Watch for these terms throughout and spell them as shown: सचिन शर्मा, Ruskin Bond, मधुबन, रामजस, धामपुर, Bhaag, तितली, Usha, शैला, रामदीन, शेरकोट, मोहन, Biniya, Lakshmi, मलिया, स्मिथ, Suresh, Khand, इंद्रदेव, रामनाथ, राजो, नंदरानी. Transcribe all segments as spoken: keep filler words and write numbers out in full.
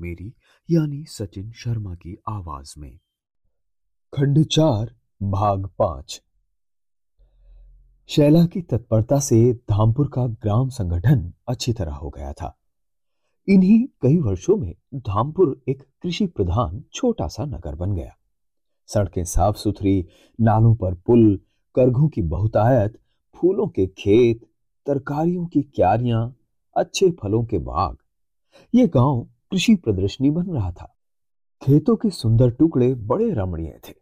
मेरी यानी सचिन शर्मा की आवाज में। खंड चार, भाग पांच। शैला की तत्परता से धामपुर का ग्राम संगठन अच्छी तरह हो गया था। इन्हीं कई वर्षों में धामपुर एक कृषि प्रधान छोटा सा नगर बन गया। सड़कें साफ सुथरी, नालों पर पुल, करघों की बहुतायत, फूलों के खेत, तरकारियों की क्यारियां, अच्छे फलों के बाग, ये गांव कृषि प्रदर्शनी बन रहा था। खेतों के सुंदर टुकड़े बड़े रमणीय थे।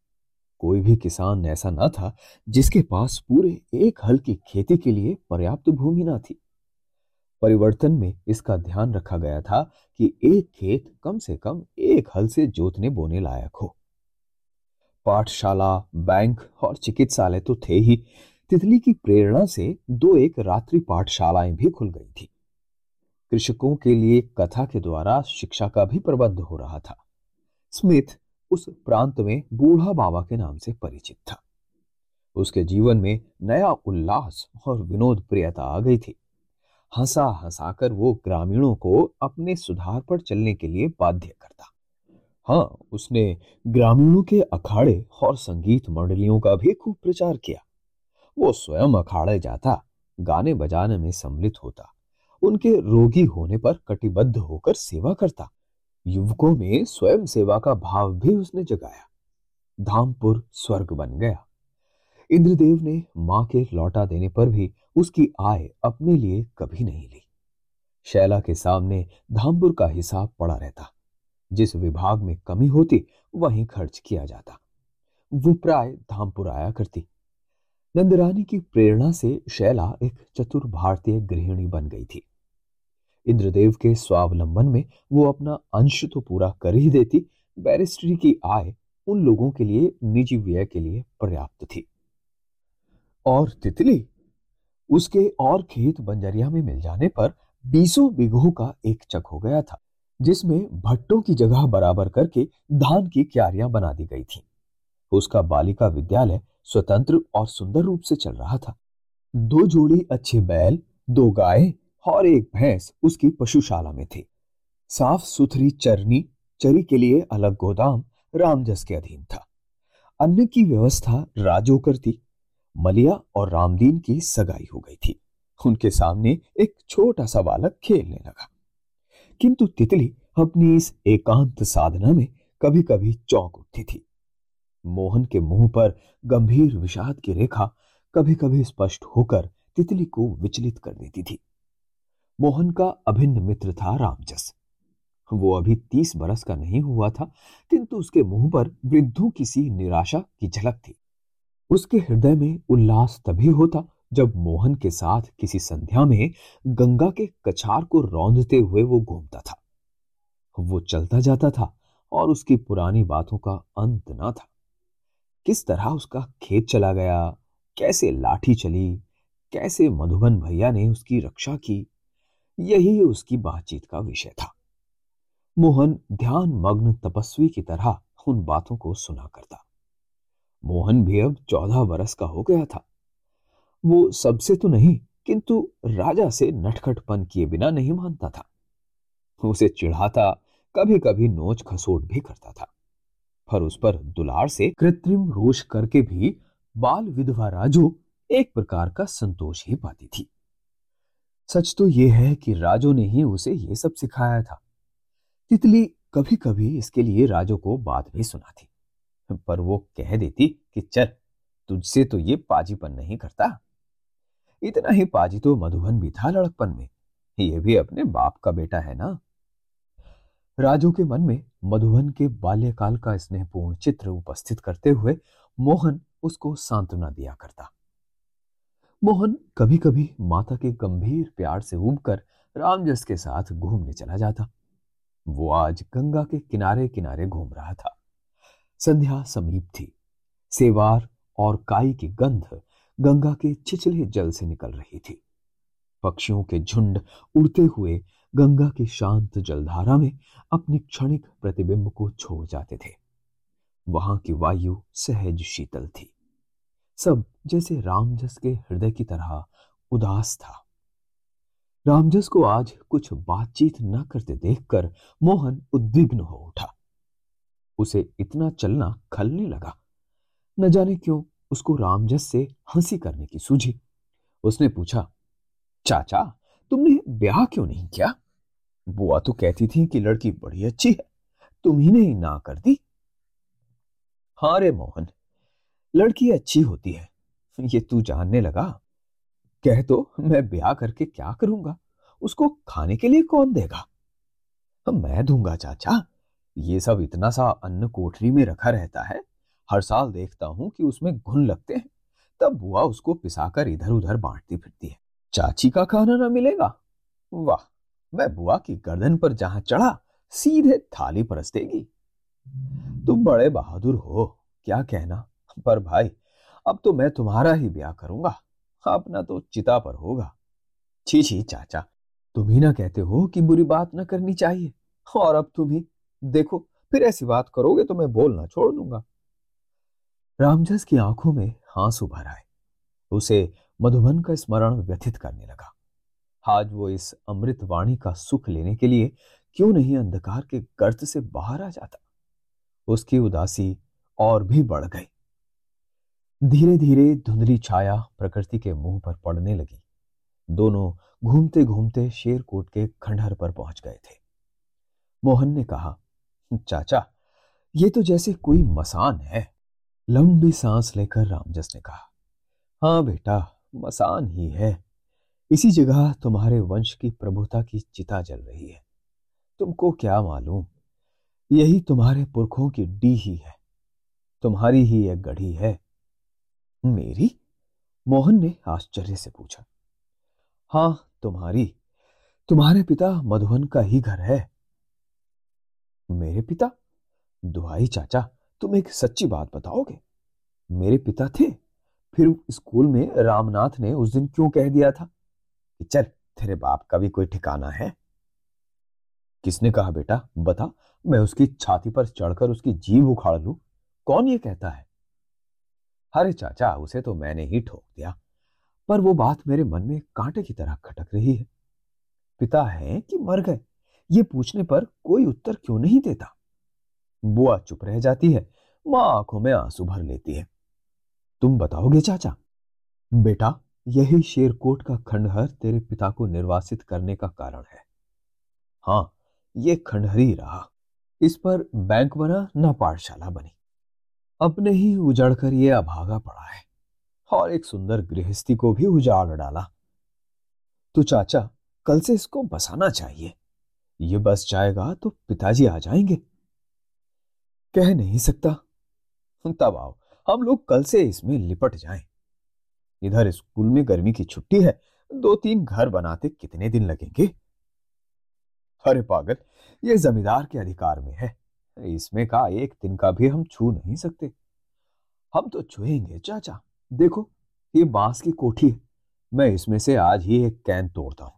कोई भी किसान ऐसा न था जिसके पास पूरे एक हल की खेती के लिए पर्याप्त भूमि न थी। परिवर्तन में इसका ध्यान रखा गया था कि एक खेत कम से कम एक हल से जोतने बोने लायक हो। पाठशाला, बैंक और चिकित्सालय तो थे ही, तितली की प्रेरणा से दो एक रात्रि पाठशालाएं भी खुल गई थी। कृषकों के लिए कथा के द्वारा शिक्षा का भी प्रबंध हो रहा था। स्मिथ उस प्रांत में बूढ़ा बाबा के नाम से परिचित था। उसके जीवन में नया उल्लास और विनोद प्रियता आ गई थी। हंसा हंसाकर वो ग्रामीणों को अपने सुधार पर चलने के लिए बाध्य करता। हाँ, उसने ग्रामीणों के अखाड़े और संगीत मंडलियों का भी खूब प्रचार किया। वो स्वयं अखाड़े जाता, गाने बजाने में सम्मिलित होता, उनके रोगी होने पर कटिबद्ध होकर सेवा करता। युवकों में स्वयं सेवा का भाव भी उसने जगाया। धामपुर स्वर्ग बन गया। इंद्रदेव ने मां के लौटा देने पर भी उसकी आय अपने लिए कभी नहीं ली। शैला के सामने धामपुर का हिसाब पड़ा रहता। जिस विभाग में कमी होती वहीं खर्च किया जाता। वो प्राय धामपुर आया करती। नंदरानी की प्रेरणा से शैला एक चतुर भारतीय गृहिणी बन गई थी। इंद्रदेव के स्वावलंबन में वो अपना अंश तो पूरा कर ही देती। बैरिस्ट्री की आय उन लोगों के लिए निजी व्यय के लिए पर्याप्त थी। और तितली, उसके और खेत बंजरिया में मिल जाने पर बीसों बीघों का एक चक हो गया था, जिसमें भट्टों की जगह बराबर करके धान की क्यारियां बना दी गई थी। उसका बालिका विद्यालय स्वतंत्र और सुंदर रूप से चल रहा था। दो जोड़ी अच्छे बैल, दो गाय और एक भैंस उसकी पशुशाला में थी। साफ सुथरी चरनी, चरी के लिए अलग गोदाम रामजस के अधीन था। अन्न की व्यवस्था राजो करती। मलिया और रामदीन की सगाई हो गई थी। उनके सामने एक छोटा सा बालक खेलने लगा। किंतु तितली अपनी इस एकांत साधना में कभी कभी चौंक उठती थी। मोहन के मुंह पर गंभीर विषाद की रेखा कभी कभी स्पष्ट होकर तितली को विचलित कर देती थी। मोहन का अभिन्न मित्र था रामजस। वो अभी तीस बरस का नहीं हुआ था, किंतु उसके मुंह पर वृद्धों की सी निराशा की झलक थी। उसके हृदय में उल्लास तभी होता जब मोहन के साथ किसी संध्या में गंगा के कछार को रौंदते हुए वो घूमता था। वो चलता जाता था और उसकी पुरानी बातों का अंत ना था। किस तरह उसका खेत चला गया, कैसे लाठी चली, कैसे मधुबन भैया ने उसकी रक्षा की, यही उसकी बातचीत का विषय था। मोहन ध्यान मग्न तपस्वी की तरह उन बातों को सुना करता। मोहन भी अब चौदह बरस का हो गया था। वो सबसे तो नहीं, किंतु राजा से नटखटपन किए बिना नहीं मानता था। उसे चिढ़ाता, कभी कभी नोच खसोट भी करता था, पर उस पर दुलार से कृत्रिम रोष करके भी बाल विधवा राजो एक प्रकार का संतोष ही पाती थी। सच तो यह है कि राजो ने ही उसे ये सब सिखाया था। तितली कभी कभी इसके लिए राजो को बात भी सुनाती, पर वो कह देती कि चल, तुझसे तो ये पाजीपन नहीं करता। इतना ही पाजी तो मधुबन भी था लड़कपन में। ये भी अपने बाप का बेटा है ना। राजो के मन में मधुबन के बाल्यकाल का स्नेहपूर्ण चित्र उपस्थित करते हुए मोहन उसको सांत्वना दिया करता। मोहन कभी कभी माता के गंभीर प्यार से उबकर रामजस के साथ घूमने चला जाता। वो आज गंगा के किनारे किनारे घूम रहा था। संध्या समीप थी। सेवार और काई की गंध गंगा के छिछले जल से निकल रही थी। पक्षियों के झुंड उड़ते हुए गंगा की शांत जलधारा में अपनी क्षणिक प्रतिबिंब को छोड़ जाते थे। वहां की वायु सहज शीतल थी। सब जैसे रामजस के हृदय की तरह उदास था। रामजस को आज कुछ बातचीत न करते देखकर मोहन उद्विग्न हो उठा। उसे इतना चलना खलने लगा। न जाने क्यों उसको रामजस से हंसी करने की सूझी। उसने पूछा, चाचा तुमने ब्याह क्यों नहीं किया? बुआ तो कहती थी कि लड़की बड़ी अच्छी है, तुम्हीने ही ना कर दी। हाँ रे मोहन, लड़की अच्छी होती है ये तू जानने लगा? कह तो मैं ब्याह करके क्या करूंगा, उसको खाने के लिए कौन देगा? मैं दूंगा चाचा, ये सब इतना सा अन्न कोठरी में रखा रहता है, हर साल देखता हूं कि उसमें घुन लगते हैं, तब बुआ उसको पिसाकर इधर उधर बांटती फिरती है। चाची का खाना ना मिलेगा? वाह, मैं बुआ की गर्दन पर जहां चढ़ा सीधे थाली परस देगी। तुम बड़े बहादुर हो, क्या कहना। पर भाई अब तो मैं तुम्हारा ही ब्याह करूंगा, अपना तो चिता पर होगा। छी छी चाचा, तुम ही ना कहते हो कि बुरी बात ना करनी चाहिए, और अब तुम ही देखो, फिर ऐसी बात करोगे तो मैं बोलना छोड़ दूंगा। रामजस की आंखों में आंसू भर आए। उसे मधुबन का स्मरण व्यथित करने लगा। आज वो इस अमृत वाणी का सुख लेने के लिए क्यों नहीं अंधकार के गर्त से बाहर आ जाता। उसकी उदासी और भी बढ़ गई। धीरे धीरे धुंधली छाया प्रकृति के मुंह पर पड़ने लगी। दोनों घूमते घूमते शेरकोट के खंडहर पर पहुंच गए थे। मोहन ने कहा, चाचा ये तो जैसे कोई मसान है। लंबी सांस लेकर रामजस ने कहा, हाँ बेटा मसान ही है। इसी जगह तुम्हारे वंश की प्रभुता की चिता जल रही है। तुमको क्या मालूम, यही तुम्हारे पुरखों की डीही है, तुम्हारी ही यह गढ़ी है। मेरी? मोहन ने आश्चर्य से पूछा। हाँ तुम्हारी, तुम्हारे पिता मधुबन का ही घर है। मेरे पिता? दुहाई चाचा तुम एक सच्ची बात बताओगे, मेरे पिता थे? फिर स्कूल में रामनाथ ने उस दिन क्यों कह दिया था कि चल तेरे बाप का भी कोई ठिकाना है? किसने कहा बेटा, बता, मैं उसकी छाती पर चढ़कर उसकी जीभ उखाड़ लूं? कौन ये कहता है? अरे चाचा उसे तो मैंने ही ठोक दिया, पर वो बात मेरे मन में कांटे की तरह खटक रही है। पिता है कि मर गए, ये पूछने पर कोई उत्तर क्यों नहीं देता? बुआ चुप रह जाती है, मां आंखों में आंसू भर लेती है। तुम बताओगे चाचा? बेटा यही शेरकोट का खंडहर तेरे पिता को निर्वासित करने का कारण है। हाँ ये खंडहर ही रहा, इस पर बैंक बना न पाठशाला बनी, अपने ही उजाड़कर ये अभागा पड़ा है, और एक सुंदर गृहस्थी को भी उजाड़ डाला। तो चाचा कल से इसको बसाना चाहिए, ये बस जाएगा तो पिताजी आ जाएंगे। कह नहीं सकता, तब आओ हम लोग कल से इसमें लिपट जाएं। इधर स्कूल में गर्मी की छुट्टी है, दो तीन घर बनाते कितने दिन लगेंगे? अरे पागल, ये जमींदार के अधिकार में है, इसमें का एक दिन का भी हम छू नहीं सकते। हम तो छुएंगे चाचा, देखो ये बांस की कोठी है, मैं इसमें से आज ही एक कैन तोड़ता हूं।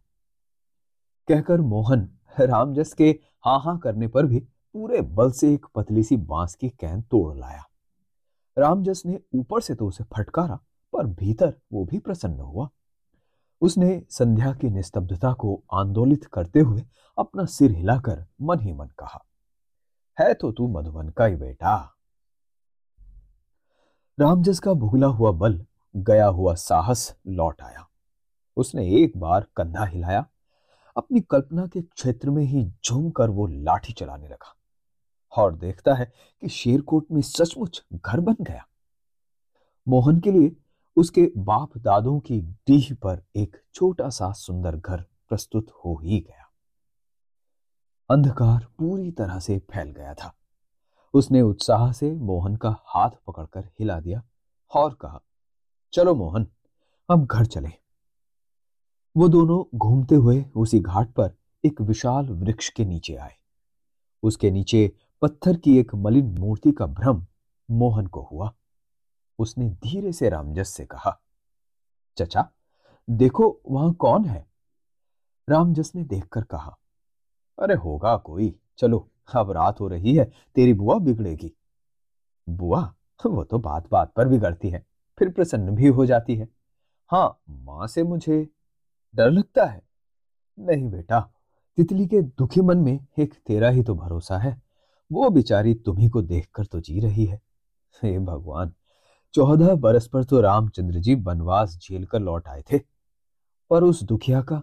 कहकर मोहन रामजस के हाँ हाँ करने पर भी पूरे बल से एक पतली सी बांस की कैन तोड़ लाया। रामजस ने ऊपर से तो उसे फटकारा, पर भीतर वो भी प्रसन्न हुआ। उसने संध्या की निस्तब्धता को आंदोलित करते हुए अपना सिर हिलाकर मन ही मन कहा, है तो तू मधुबन का ही बेटा। रामजस का भुगला हुआ बल, गया हुआ साहस लौट आया। उसने एक बार कंधा हिलाया, अपनी कल्पना के क्षेत्र में ही झूम कर वो लाठी चलाने लगा, और देखता है कि शेरकोट में सचमुच घर बन गया। मोहन के लिए उसके बाप दादों की डीह पर एक छोटा सा सुंदर घर प्रस्तुत हो ही गया। अंधकार पूरी तरह से फैल गया था। उसने उत्साह से मोहन का हाथ पकड़कर हिला दिया और कहा, चलो मोहन अब घर चले। वो दोनों घूमते हुए उसी घाट पर एक विशाल वृक्ष के नीचे आए। उसके नीचे पत्थर की एक मलिन मूर्ति का भ्रम मोहन को हुआ। उसने धीरे से रामजस से कहा, चचा देखो वहां कौन है। रामजस ने देखकर कहा, अरे होगा कोई, चलो अब रात हो रही है, तेरी बुआ बिगड़ेगी। बुआ? वो तो बात बात पर बिगड़ती है, फिर प्रसन्न भी हो जाती है। हाँ, माँ से मुझे डर लगता है। नहीं बेटा, तितली के दुखी मन में एक तेरा ही तो भरोसा है। वो बेचारी तुम्ही को देखकर तो जी रही है। हे भगवान, चौदह बरस पर तो रामचंद्र जी वनवास झेल कर लौट आए थे, पर उस दुखिया का।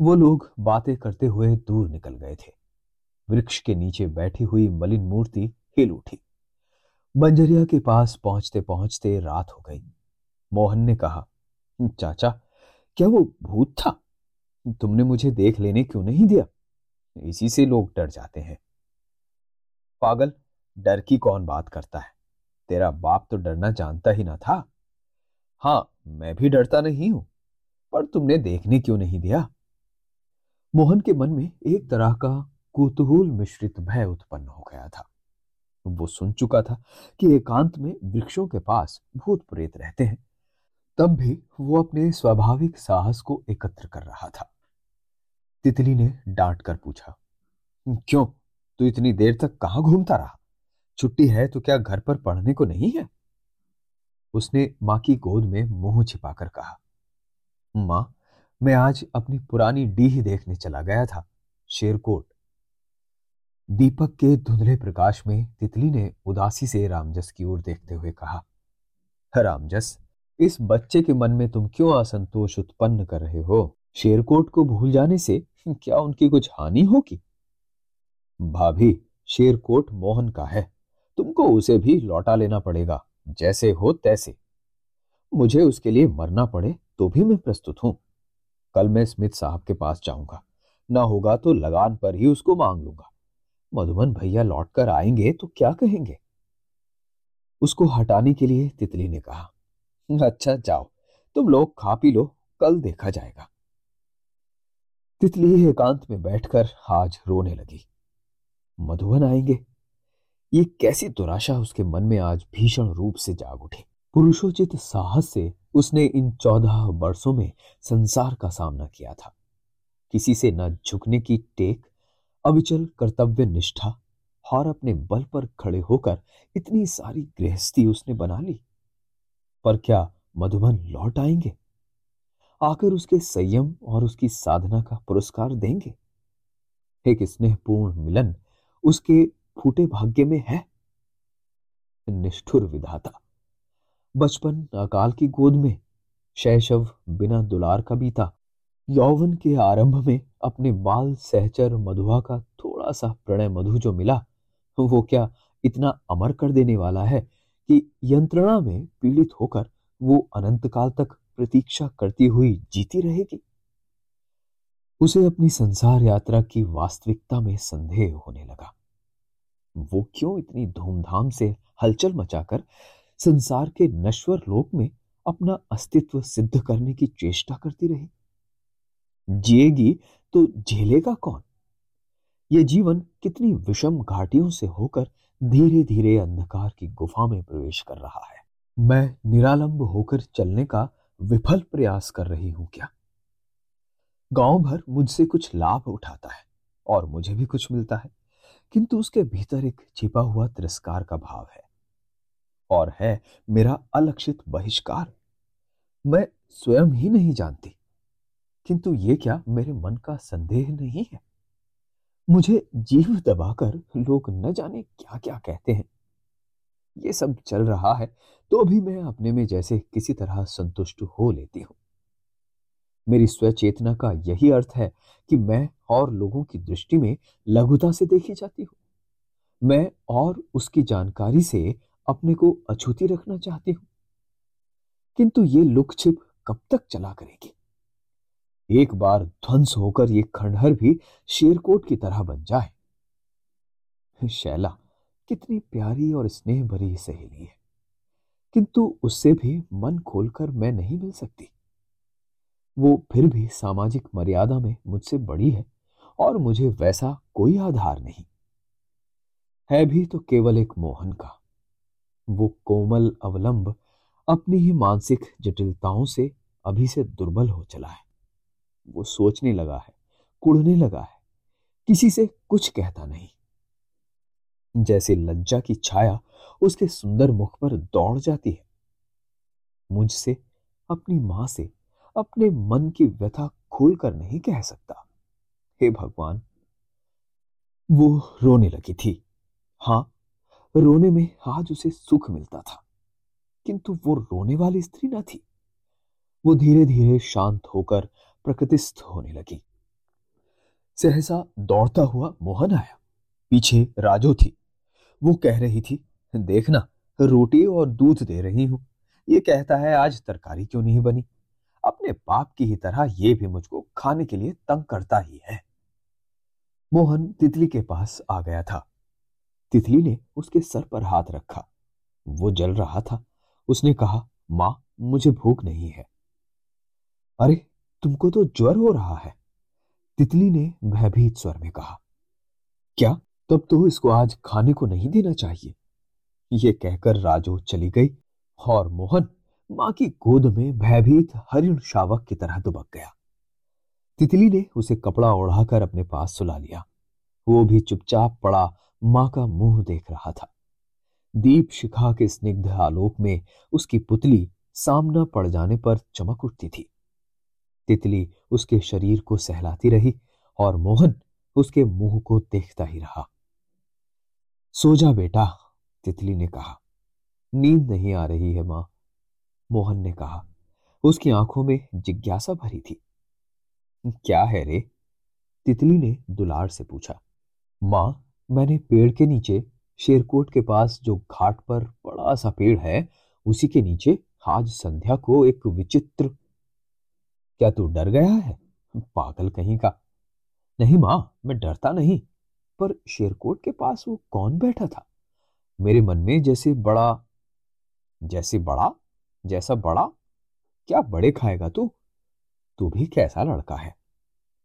वो लोग बातें करते हुए दूर निकल गए थे। वृक्ष के नीचे बैठी हुई मलिन मूर्ति हिल उठी। बंजरिया के पास पहुंचते पहुंचते रात हो गई। मोहन ने कहा, चाचा क्या वो भूत था? तुमने मुझे देख लेने क्यों नहीं दिया? इसी से लोग डर जाते हैं। पागल, डर की कौन बात करता है? तेरा बाप तो डरना जानता ही ना था। हाँ, मैं भी डरता नहीं हूं, पर तुमने देखने क्यों नहीं दिया? मोहन के मन में एक तरह का कुतूहल मिश्रित भय उत्पन्न हो गया था। वो सुन चुका था कि एकांत में वृक्षों के पास भूत प्रेत रहते हैं, तब भी वो अपने स्वाभाविक साहस को एकत्र कर रहा था। तितली ने डांट कर पूछा, क्यों तू इतनी देर तक कहाँ घूमता रहा? छुट्टी है तो क्या घर पर पढ़ने को नहीं है? उसने मां की गोद में मुंह छिपाकर कहा, मां मैं आज अपनी पुरानी डीह देखने चला गया था, शेरकोट। दीपक के धुंधले प्रकाश में तितली ने उदासी से रामजस की ओर देखते हुए कहा, रामजस इस बच्चे के मन में तुम क्यों असंतोष उत्पन्न कर रहे हो? शेरकोट को भूल जाने से क्या उनकी कुछ हानि होगी? भाभी, शेरकोट मोहन का है, तुमको उसे भी लौटा लेना पड़ेगा, जैसे हो तैसे। मुझे उसके लिए मरना पड़े तो भी मैं प्रस्तुत हूं। कल मैं स्मिथ साहब के पास जाऊंगा, ना होगा तो लगान पर ही उसको मांग लूंगा। मधुबन भैया लौटकर आएंगे तो क्या कहेंगे? उसको हटाने के लिए तितली ने कहा, अच्छा जाओ, तुम लोग खा पी लो, कल देखा जाएगा। तितली एकांत में बैठकर आज रोने लगी। मधुबन आएंगे, ये कैसी दुराशा उसके मन में आज भीषण रूप से जाग उठी। पुरुषोचित साहस से उसने इन चौदह वर्षों में संसार का सामना किया था। किसी से न झुकने की टेक, अविचल कर्तव्य निष्ठा और अपने बल पर खड़े होकर इतनी सारी गृहस्थी उसने बना ली। पर क्या मधुबन लौट आएंगे, आकर उसके संयम और उसकी साधना का पुरस्कार देंगे? एक स्नेहपूर्ण मिलन उसके फूटे भाग्य में है। निष्ठुर विधाता, बचपन अकाल की गोद में, शैशव बिना दुलार का बीता, यौवन के आरंभ में अपने बाल सहचर मधुआ का थोड़ा सा प्रणय मधु जो मिला, वो क्या इतना अमर कर देने वाला है कि यंत्रणा में पीड़ित होकर वो अनंत काल तक प्रतीक्षा करती हुई जीती रहेगी? उसे अपनी संसार यात्रा की वास्तविकता में संदेह होने लगा। वो क्यों इतनी धूमधाम से हलचल मचाकर संसार के नश्वर लोक में अपना अस्तित्व सिद्ध करने की चेष्टा करती रही? जिएगी तो झेलेगा कौन? यह जीवन कितनी विषम घाटियों से होकर धीरे धीरे अंधकार की गुफा में प्रवेश कर रहा है। मैं निरालंब होकर चलने का विफल प्रयास कर रही हूं क्या? गांव भर मुझसे कुछ लाभ उठाता है और मुझे भी कुछ मिलता है, किंतु उसके भीतर एक छिपा हुआ तिरस्कार का भाव है, और है मेरा अलक्षित बहिष्कार। मैं स्वयं ही नहीं जानती, किंतु ये क्या मेरे मन का संदेह नहीं है? मुझे जीव दबाकर लोग न जाने क्या क्या कहते हैं। ये सब चल रहा है तो भी मैं अपने में जैसे किसी तरह संतुष्ट हो लेती हूं। मेरी स्वचेतना का यही अर्थ है कि मैं और लोगों की दृष्टि में लघुता से देखी जाती हूं। मैं और उसकी जानकारी से अपने को अछूती रखना चाहती हूं, किंतु ये लुक छिप कब तक चला करेगी? एक बार ध्वंस होकर ये खंडहर भी शेरकोट की तरह बन जाए। शैला कितनी प्यारी और स्नेह भरी सहेली है, किंतु उससे भी मन खोलकर मैं नहीं मिल सकती। वो फिर भी सामाजिक मर्यादा में मुझसे बड़ी है और मुझे वैसा कोई आधार नहीं है। भी तो केवल एक मोहन का, वो कोमल अवलंब अपनी ही मानसिक जटिलताओं से अभी से दुर्बल हो चला है। वो सोचने लगा है, कुढ़ने लगा है, किसी से कुछ कहता नहीं। जैसे लज्जा की छाया उसके सुंदर मुख पर दौड़ जाती है। मुझसे, अपनी मां से, अपने मन की व्यथा खोल कर नहीं कह सकता। हे भगवान। वो रोने लगी थी। हाँ, रोने में आज उसे सुख मिलता था, किंतु वो रोने वाली स्त्री न थी। वो धीरे धीरे शांत होकर प्रकृतिस्थ होने लगी। सहसा दौड़ता हुआ मोहन आया। पीछे राजो थी। वो कह रही थी, देखना रोटी और दूध दे रही हूं, ये कहता है आज तरकारी क्यों नहीं बनी। अपने बाप की ही तरह ये भी मुझको खाने के लिए तंग करता ही है। मोहन तितली के पास आ गया था। तितली ने उसके सर पर हाथ रखा। वो जल रहा था। उसने कहा, मां मुझे भूख नहीं है। अरे तुमको तो ज्वर हो रहा है, तितली ने भयभीत स्वर में कहा। क्या, तब तो इसको आज खाने को नहीं देना चाहिए। ये कहकर राजो चली गई और मोहन मां की गोद में भयभीत हरिण शावक की तरह दुबक गया। तितली ने उसे कपड़ा ओढ़ाकर अपने पास सुला लिया। वो भी चुपचाप पड़ा मां का मुंह देख रहा था। दीप शिखा के स्निग्ध आलोक में उसकी पुतली सामना पड़ जाने पर चमक उठती थी। तितली उसके शरीर को सहलाती रही और मोहन उसके मुंह को देखता ही रहा। सो जा बेटा, तितली ने कहा। नींद नहीं आ रही है मां, मोहन ने कहा। उसकी आंखों में जिज्ञासा भरी थी। क्या है रे, तितली ने दुलार से पूछा। मां, मैंने पेड़ के नीचे, शेरकोट के पास जो घाट पर बड़ा सा पेड़ है, उसी के नीचे आज संध्या को एक विचित्र। क्या तू डर गया है, पागल कहीं का। नहीं मां, मैं डरता नहीं, पर शेरकोट के पास वो कौन बैठा था। मेरे मन में जैसे बड़ा जैसे बड़ा जैसा बड़ा। क्या बड़े खाएगा तू तू भी कैसा लड़का है,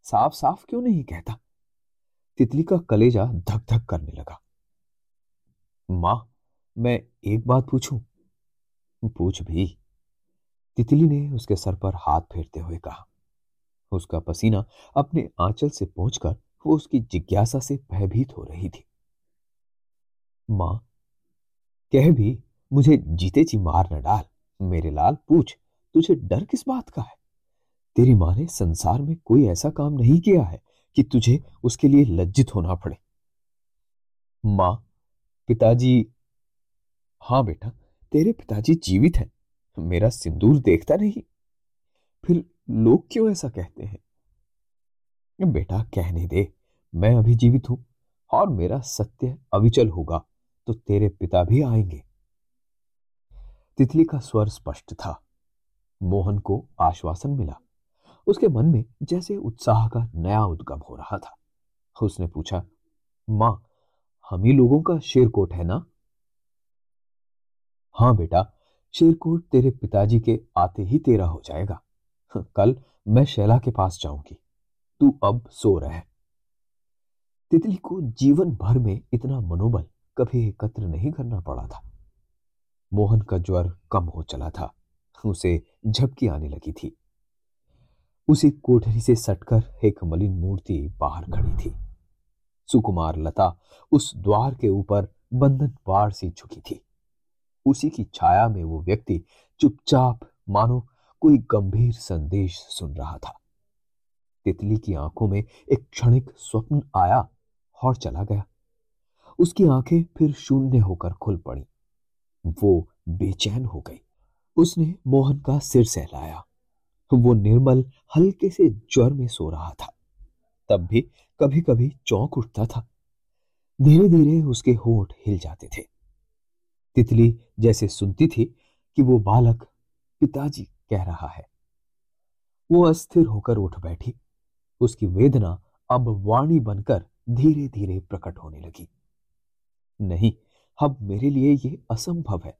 साफ साफ क्यों नहीं कहता। तितली का कलेजा धक धक करने लगा। मां, मैं एक बात पूछूं। पूछ भी, तितली ने उसके सर पर हाथ फेरते हुए कहा। उसका पसीना अपने आंचल से पोंछकर वो उसकी जिज्ञासा से भयभीत हो रही थी। मां, कह भी, मुझे जीते जी मार न डाल। मेरे लाल, पूछ, तुझे डर किस बात का है। तेरी मां ने संसार में कोई ऐसा काम नहीं किया है कि तुझे उसके लिए लज्जित होना पड़े। मां, पिताजी। हाँ बेटा, तेरे पिताजी जीवित हैं। मेरा सिंदूर देखता नहीं, फिर लोग क्यों ऐसा कहते हैं। बेटा कहने दे, मैं अभी जीवित हूं और मेरा सत्य अविचल होगा तो तेरे पिता भी आएंगे। तितली का स्वर स्पष्ट था। मोहन को आश्वासन मिला। उसके मन में जैसे उत्साह का नया उद्गम हो रहा था। उसने पूछा, मां हम ही लोगों का शेरकोट है ना। हाँ बेटा, शेरकोट तेरे पिताजी के आते ही तेरा हो जाएगा। कल मैं शैला के पास जाऊंगी, तू अब सो रहे। तितली को जीवन भर में इतना मनोबल कभी एकत्र नहीं करना पड़ा था। मोहन का ज्वर कम हो चला था। उसे झपकी आने लगी थी। उसी कोठरी से सटकर एक मलिन मूर्ति बाहर खड़ी थी। सुकुमार लता उस द्वार के ऊपर बंधनवार सी झुकी थी। उसी की छाया में वो व्यक्ति चुपचाप, मानो कोई गंभीर संदेश सुन रहा था। तितली की आंखों में एक क्षणिक स्वप्न आया और चला गया। उसकी आंखें फिर शून्य होकर खुल पड़ी। वो बेचैन हो गई। उसने मोहन का सिर सहलाया। वो निर्मल, हल्के से ज्वर में सो रहा था, तब भी कभी कभी चौंक उठता था। धीरे धीरे उसके होंठ हिल जाते थे। तितली जैसे सुनती थी कि वो बालक पिताजी कह रहा है। वो अस्थिर होकर उठ बैठी। उसकी वेदना अब वाणी बनकर धीरे धीरे प्रकट होने लगी। नहीं, अब मेरे लिए ये असंभव है।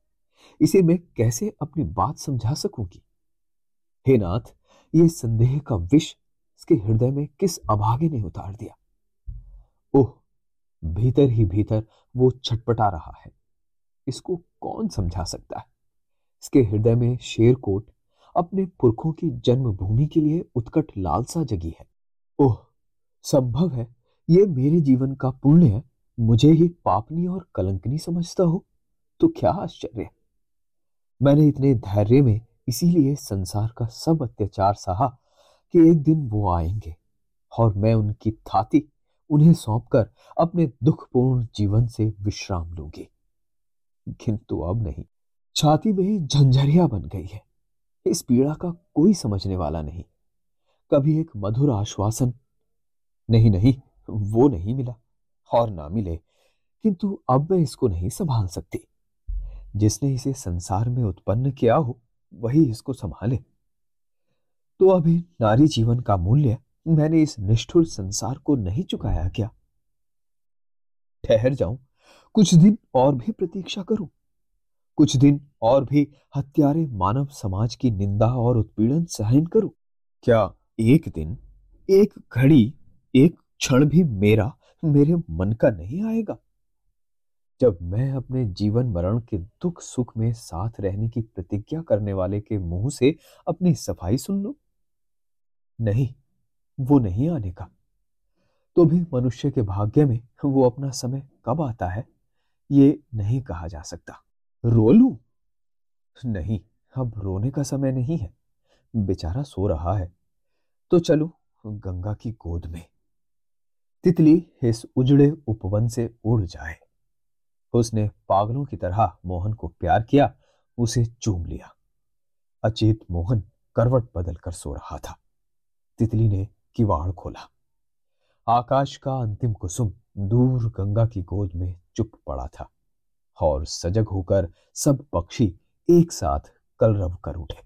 इसे मैं कैसे अपनी बात समझा सकूंगी। हे नाथ, ये संदेह का विष इसके हृदय में किस अभागे ने उतार दिया। ओह, भीतर ही भीतर वो छटपटा रहा है। इसको कौन समझा सकता है। इसके हृदय में शेरकोट अपने पुरखों की जन्मभूमि के लिए उत्कट लालसा जगी है। ओह, संभव है ये मेरे जीवन का पुण्य है, मुझे ही पापनी और कलंकनी समझता हो तो क्या आश्चर्य। मैंने इतने धैर्य में इसीलिए संसार का सब अत्याचार सहा कि एक दिन वो आएंगे और मैं उनकी थाती उन्हें सौंपकर अपने दुखपूर्ण जीवन से विश्राम लूंगी, किंतु अब नहीं। छाती में झंझरिया बन गई है, इस पीड़ा का कोई समझने वाला नहीं। कभी एक मधुर आश्वासन, नहीं नहीं वो नहीं मिला और ना मिले, किंतु अब मैं इसको नहीं संभाल सकती। जिसने इसे संसार में उत्पन्न किया हो वही इसको संभाले। तो अभी नारी जीवन का मूल्य मैंने इस निष्ठुर संसार को नहीं चुकाया क्या? ठहर जाऊं, कुछ दिन और भी प्रतीक्षा करूं, कुछ दिन और भी हत्यारे मानव समाज की निंदा और उत्पीड़न सहन करूं। क्या एक दिन, एक घड़ी, एक क्षण भी मेरा मेरे मन का नहीं आएगा? जब मैं अपने जीवन मरण के दुख सुख में साथ रहने की प्रतिज्ञा करने वाले के मुंह से अपनी सफाई सुन लूं? नहीं, वो नहीं आने का। तो भी मनुष्य के भाग्य में वो अपना समय कब आता है ये नहीं कहा जा सकता। रो लूं? नहीं, अब रोने का समय नहीं है, बेचारा सो रहा है। तो चलो गंगा की गोद में, तितली इस उजड़े उपवन से उड़ जाए। उसने पागलों की तरह मोहन को प्यार किया, उसे चूम लिया। अचेत मोहन करवट बदलकर सो रहा था। तितली ने किवाड़ खोला। आकाश का अंतिम कुसुम दूर गंगा की गोद में चुप पड़ा था और सजग होकर सब पक्षी एक साथ कलरव कर उठे।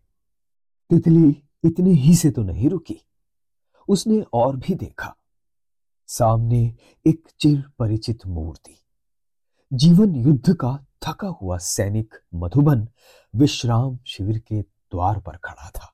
तितली इतने ही से तो नहीं रुकी, उसने और भी देखा। सामने एक चिर परिचित मूर्ति, जीवन युद्ध का थका हुआ सैनिक मधुबन विश्राम शिविर के द्वार पर खड़ा था।